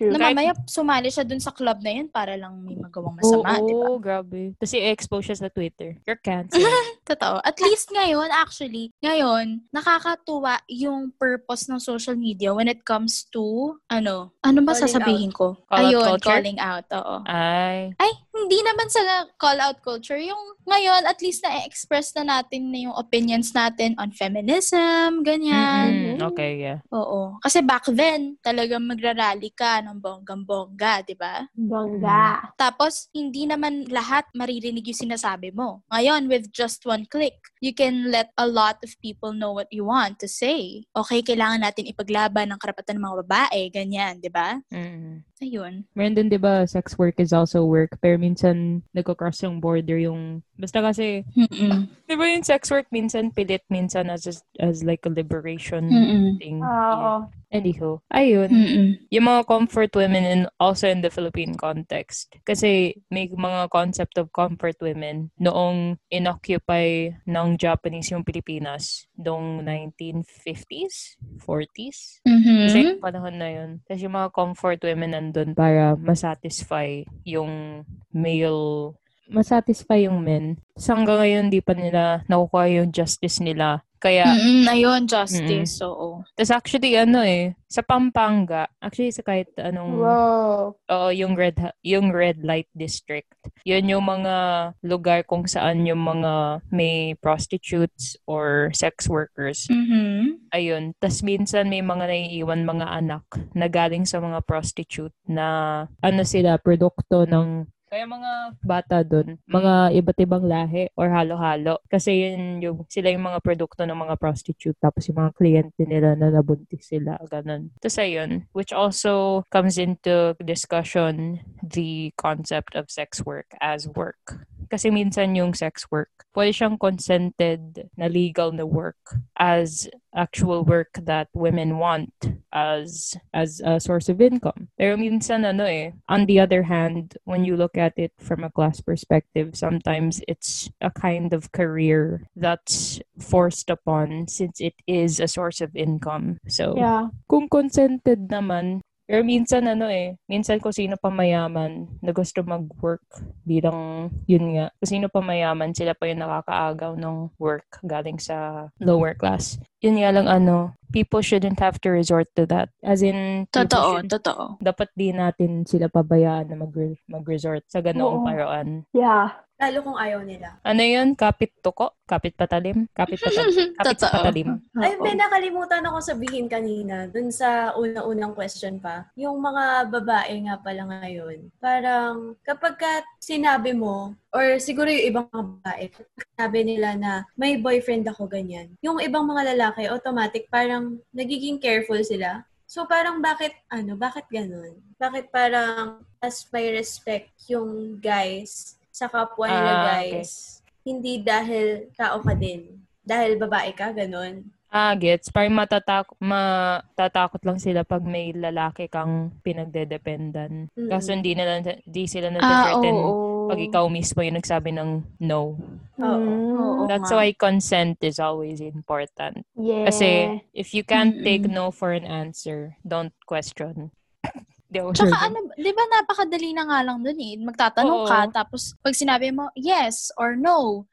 Na mamaya sumali siya dun sa club na yan para lang may magawang masama, diba? Oo, grabe. Tapos i-expose siya sa Twitter. You're canceled. Totoo. At least ngayon, actually, ngayon, nakakatuwa yung purpose ng social media when it comes to, ano ba sasabihin ko? Ayun, calling out. Oo. Ay, hindi naman sa call-out culture. Yung ngayon, at least na-express na natin na yung opinions natin on feminism, ganyan. Okay, yeah. Oo. Kasi back then, talagang magrarally ka ng bonggang-bongga, diba? Bongga. Tapos, hindi naman lahat maririnig yung sinasabi mo. Ngayon, with just one click, you can let a lot of people know what you want to say. Okay, kailangan natin ipaglaban ng karapatan ng mga babae, ganyan, di ba? Ayun. Meron din, di ba, sex work is also work, pero minsan nagko-cross yung border yung, basta kasi, di ba yung sex work minsan pilit, minsan as like a liberation thing. Anywho, ayun. Yung mga comfort women also in the Philippine context. Kasi may mga concept of comfort women noong in-occupy ng Japanese yung Pilipinas noong 1950s? 40s? Kasi panahon na yun. Kasi yung mga comfort women nandun para masatisfy yung male... masatisfy yung men. So hanggang ngayon, di pa nila nakukuha yung justice nila. Kaya... ayun, justice. Oo. Tapos actually, sa Pampanga, actually sa kahit anong... Wow. Oo, yung red light district. Yun yung mga lugar kung saan yung mga may prostitutes or sex workers. Ayun. Tapos minsan may mga naiiwan mga anak na galing sa mga prostitute na sila, produkto ng... Kaya mga bata dun, mga iba't ibang lahi or halo-halo. Kasi yun sila yung mga produkto ng mga prostitute. Tapos yung mga kliyente nila na nabuntis sila. Ganun. Tapos ayun, which also comes into discussion the concept of sex work as work. Kasi minsan yung sex work, pwede siyang consented na legal na work as actual work that women want as a source of income. Pero minsan on the other hand, when you look at it from a class perspective, sometimes it's a kind of career that's forced upon since it is a source of income. So, kung consented naman, Pero minsan minsan kung sino pa mayaman na gusto mag-work bilang yun nga. Kung sino pa mayaman, sila pa yung nakakaagaw ng work galing sa lower class. Yun nga lang people shouldn't have to resort to that. As in, totoo. Dapat di natin sila pabayaan na mag-resort sa ganoong paraan. Yeah. Lalo kung ayaw nila. Ano yun? Kapit tuko? Kapit patalim? Kapit patalim. Ay, may nakalimutan ako sabihin kanina. Dun sa una-unang question pa. Yung mga babae nga pala ngayon. Parang kapag sinabi mo, or siguro yung ibang mga babae, sinabi nila na may boyfriend ako ganyan. Yung ibang mga lalaki, automatic parang nagiging careful sila. So parang bakit ganun? Bakit parang as may respect yung guys sa kapwa nila guys. Okay. Hindi dahil tao ka din. Dahil babae ka, ganun. Gets. Parang matatakot lang sila pag may lalaki kang pinagdedependan. Mm-hmm. Kaso hindi sila na-deferten pag ikaw mismo yung nagsabi ng no. That's why consent is always important. Yeah. Kasi if you can't take no for an answer, don't question. Tsaka di ba napakadali na nga lang dun eh. Magtatanong ka, tapos pag sinabi mo, yes or no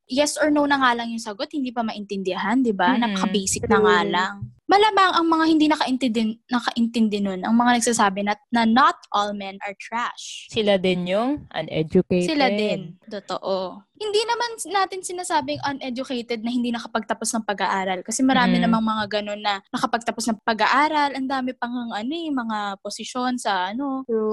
na nga lang yung sagot, hindi pa maintindihan, di ba? Napaka-basic na nga lang. Malamang ang mga hindi nakaintindi nun, ang mga nagsasabi na not all men are trash. Sila din yung uneducated. Sila din. Totoo. Hindi naman natin sinasabing uneducated na hindi nakapagtapos ng pag-aaral. Kasi marami namang mga ganun na nakapagtapos ng pag-aaral. Ang dami pang mga posisyon sa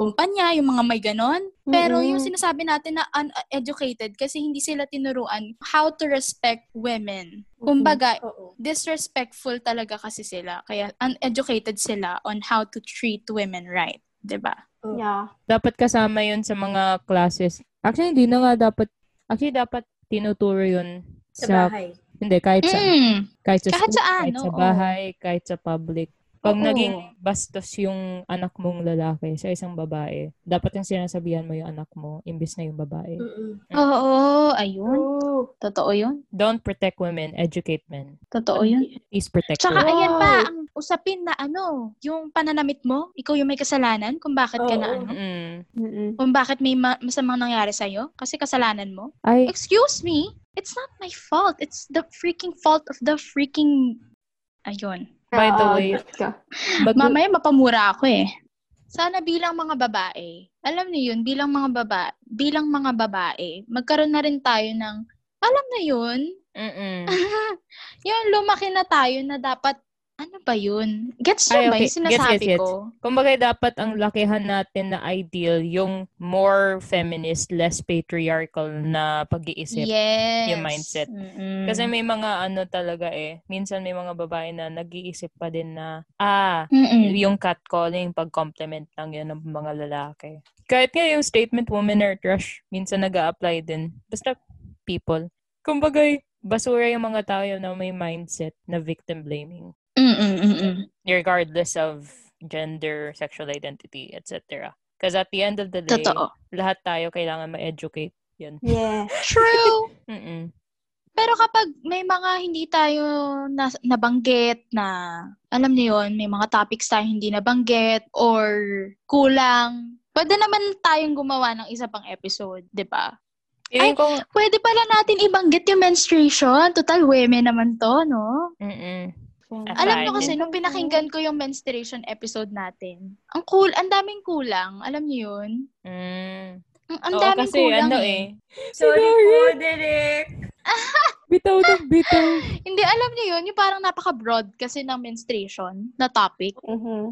kumpanya, yung mga may ganun. Pero yung sinasabi natin na uneducated kasi hindi sila tinuruan how to respect women. Kumbaga, disrespectful talaga kasi sila. Kaya uneducated sila on how to treat women right. Diba? Yeah. Dapat kasama yun sa mga classes. Actually, hindi na nga dapat. Actually, dapat tinuturo yun sa bahay. Hindi, kahit sa kahit sa school, kahit sa bahay, kahit sa public. Pag naging bastos yung anak mong lalaki sa isang babae, dapat yung sinasabihan mo yung anak mo imbis na yung babae. Ayun. Totoo yun. Don't protect women, educate men. Totoo yun. Please protect women. Tsaka ayan pa, ang usapin na yung pananamit mo, ikaw yung may kasalanan kung bakit ka na kung bakit may masamang nangyari sa'yo kasi kasalanan mo. Excuse me, it's not my fault. It's the freaking fault of the freaking... Ayun. By the way, mamaya mapamura ako eh. Sana bilang mga babae, alam niyo yun, bilang mga babae, magkaroon na rin tayo ng, alam na yun? Yun, lumaki na tayo na dapat, ano ba yun? Gets yun ba yung sinasabi ko? Kumbaga dapat ang lakihan natin na ideal, yung more feminist, less patriarchal na pag-iisip. Yes. Yung mindset. Kasi may mga talaga minsan may mga babae na nag-iisip pa din na, yung catcalling, pag-compliment lang yun ng mga lalaki. Kahit nga yung statement, women are trash, minsan nag-a-apply din. Basta people. Kumbaga, basura yung mga tao na may mindset na victim blaming. Regardless of gender, sexual identity, etc. Because at the end of the day, lahat tayo kailangan ma-educate. Yun. Yeah. True. Pero kapag may mga hindi tayo nabanggit na, alam niyo yun, may mga topics tayo hindi nabanggit or kulang, pwede naman tayong gumawa ng isa pang episode, di ba? Pwede pala natin ibanggit yung menstruation. Total, women naman to, no? Alam nyo kasi, nung pinakinggan ko yung menstruation episode natin, ang cool, ang daming kulang. Alam nyo yun? Ang daming kulang. Sorry po, Derek. Bitaw ng bitaw. Hindi, alam nyo yun, yung parang napaka-broad kasi ng menstruation na topic.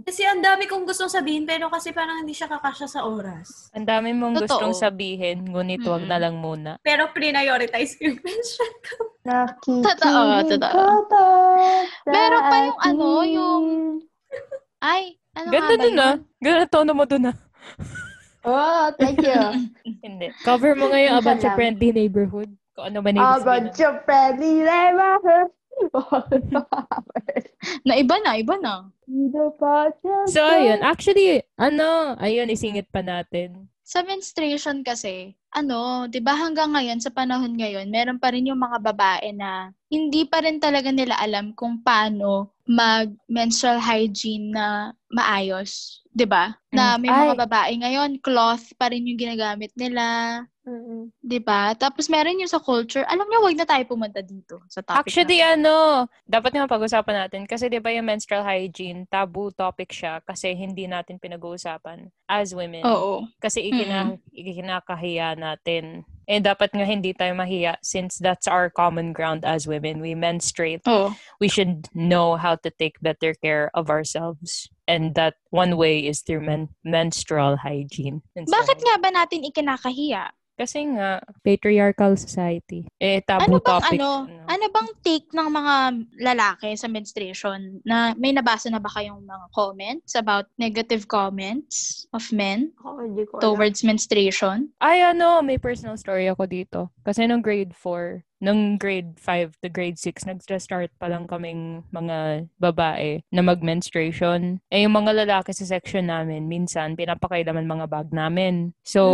Kasi ang dami kong gustong sabihin, pero kasi parang hindi siya kakasya sa oras. Ang dami mong gustong sabihin, ngunit wag na lang muna. Pero prioritize yung menstruation. Totoo. Meron pa yung ganda dun na. Ganda tono mo dun na. Thank you. Hindi. Cover mo ngayon about your friendly neighborhood. Kung ano ba neighborhood. About your friendly neighborhood. Iba na. So, ayun. Actually, isingit pa natin. Sa menstruation kasi, 'di ba hanggang ngayon sa panahon ngayon, meron pa rin yung mga babae na hindi pa rin talaga nila alam kung paano mag-menstrual hygiene na maayos, 'di ba? Na may mga babae ngayon, cloth pa rin yung ginagamit nila. Mm-mm. 'Di ba? Tapos meron yung sa culture. Alam niyo, wag na tayo pumunta dito sa topic. Actually, natin. Dapat nga pag-usapan natin kasi 'di ba yung menstrual hygiene, taboo topic siya kasi hindi natin pinag-uusapan as women. Oo. Kasi ikinakahiya natin. Eh, dapat nga hindi tayo mahiya since that's our common ground as women. We menstruate. Oh. We should know how to take better care of ourselves. And that one way is through menstrual hygiene. Bakit nga ba natin ikinakahiya? Kasi nga, patriarchal society. Eh, taboo topic. Ano bang take ng mga lalaki sa menstruation? Na may nabasa na ba kayong mga comments about negative comments of men towards menstruation? Ay, may personal story ako dito. Kasi nung grade 4, nung grade 5 to grade 6, nag-start pa lang kaming mga babae na mag-menstruation. Eh, yung mga lalaki sa section namin, minsan, pinapakailaman mga bag namin. So,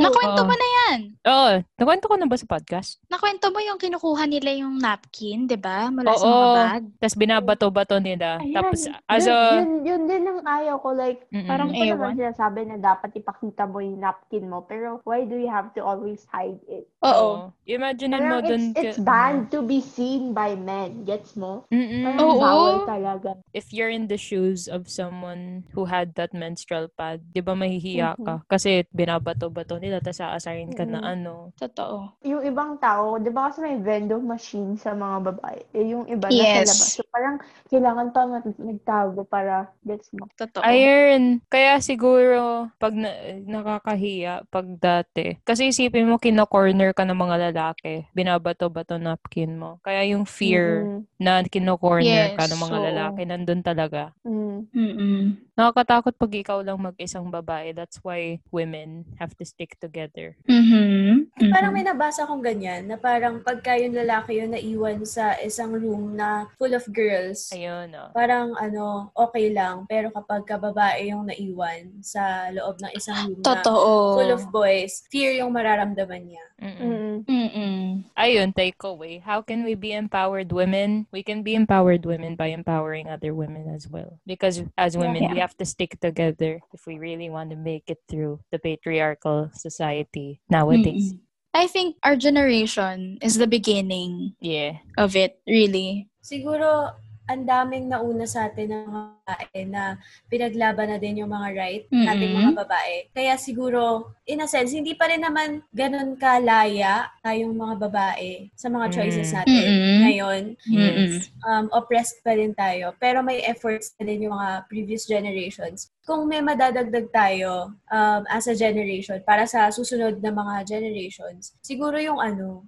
nakwento mo na yan! Oo. Nakwento ko na ba sa podcast? Nakwento mo yung kinukuha nila yung napkin, di ba? Mula sa mga bag. Tapos binabato-bato nila. Ayan, tapos, yun din ang ayaw ko. Like, parang pa naman sinasabi na dapat ipakita mo yung napkin mo. Pero, why do you have to always hide it? Oo. Imagine mo dun. It's banned to be seen by men. Gets mo? Oo. Talaga. If you're in the shoes of someone who had that menstrual pad, di ba mahihiya ka? Kasi binabato-bato nila, tas aasarin ka na Totoo. Yung ibang tao, di ba kasi may vending machine sa mga babae? Yung iba na sa labas. So parang kailangan pa nagtago para gets mo. Totoo. Ayun. Kaya siguro, pag nakakahiya, pag dati. Kasi isipin mo, kinakorner ka ng mga lalaki. Binabato-bato napkin mo. Kaya yung fear na kinokorner ka ng mga lalaki, nandun talaga. Nakakatakot pag ikaw lang mag-isang babae. That's why women have to stick together. Parang may nabasa akong ganyan na parang pagka yung lalaki yun naiwan sa isang room na full of girls, ayun, parang okay lang. Pero kapag ka babae yung naiwan sa loob ng isang room na full of boys, fear yung mararamdaman niya. Ayun, takeaway. How can we be empowered women? We can be empowered women by empowering other women as well. Because as women, we have to stick together if we really want to make it through the patriarchal society nowadays. I think our generation is the beginning of it, really. Siguro, ang daming nauna sa atin ng mga babae na pinaglaban na din yung mga right nating mga babae. Kaya siguro, in a sense, hindi pa rin naman ganun kalaya tayong mga babae sa mga choices natin ngayon. Yes. Oppressed pa rin tayo. Pero may efforts na din yung mga previous generations. Kung may madadagdag tayo as a generation para sa susunod na mga generations, siguro yung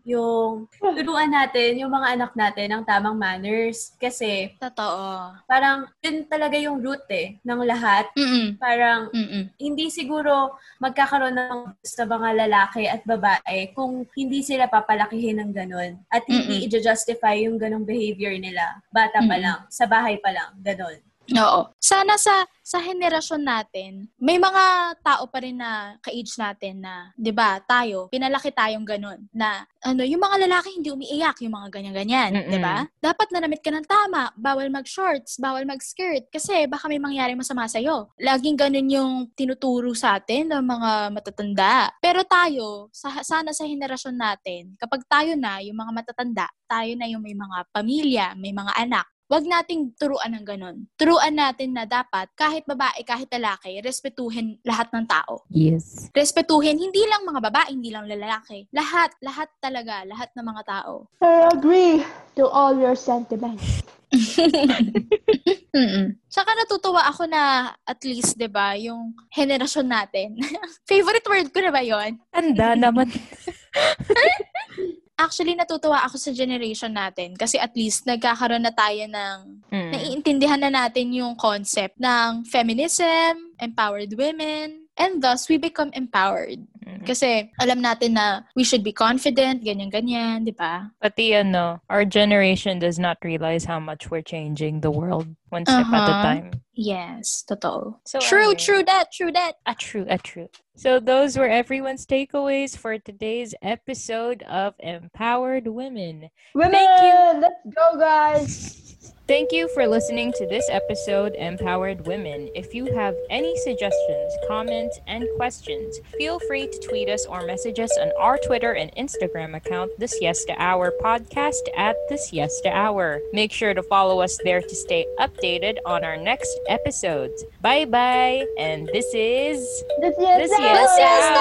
yung turuan natin yung mga anak natin ng tamang manners kasi totoo. Parang yun talaga yung root ng lahat. Parang hindi siguro magkakaroon ng gusto mga lalaki at babae kung hindi sila papalakihin ng ganun at hindi i-justify yung ganung behavior nila. Bata pa lang, sa bahay pa lang, ganun. Oo. Sana sa henerasyon natin, may mga tao pa rin na ka-age natin na, 'di ba, tayo, pinalaki tayong ganun na yung mga lalaki hindi umiiyak, yung mga ganyan-ganyan, 'di ba? Dapat nanamit ka ng tama, bawal mag-shorts, bawal mag-skirt kasi baka may mangyaring masama sa iyo. Laging ganun yung tinuturo sa atin ng mga matatanda. Pero tayo, sana sa henerasyon natin, kapag tayo na yung mga matatanda, tayo na yung may mga pamilya, may mga anak. Wag nating turuan ng ganun. Turuan natin na dapat, kahit babae, kahit lalaki, respetuhin lahat ng tao. Yes. Respetuhin, hindi lang mga babae, hindi lang lalaki. Lahat talaga, lahat ng mga tao. I agree to all your sentiments. Saka natutuwa ako na at least, di ba, yung henerasyon natin. Favorite word ko na ba yun? Tanda naman. Actually, natutuwa ako sa generation natin kasi at least nagkakaroon na tayo ng naiintindihan na natin yung concept ng feminism, empowered women, and thus we become empowered. Kasi alam natin na we should be confident, ganyan-ganyan, di ba? Pati our generation does not realize how much we're changing the world. one step at a time. Yes, totoo. So, true that. True. So those were everyone's takeaways for today's episode of Empowered Women. Women! Thank you. Let's go, guys! Thank you for listening to this episode, Empowered Women. If you have any suggestions, comments, and questions, feel free to tweet us or message us on our Twitter and Instagram account, The Siesta Hour Podcast at The Siesta Hour. Make sure to follow us there to stay updated on our next episodes. Bye-bye, and this is The Siesta Hour!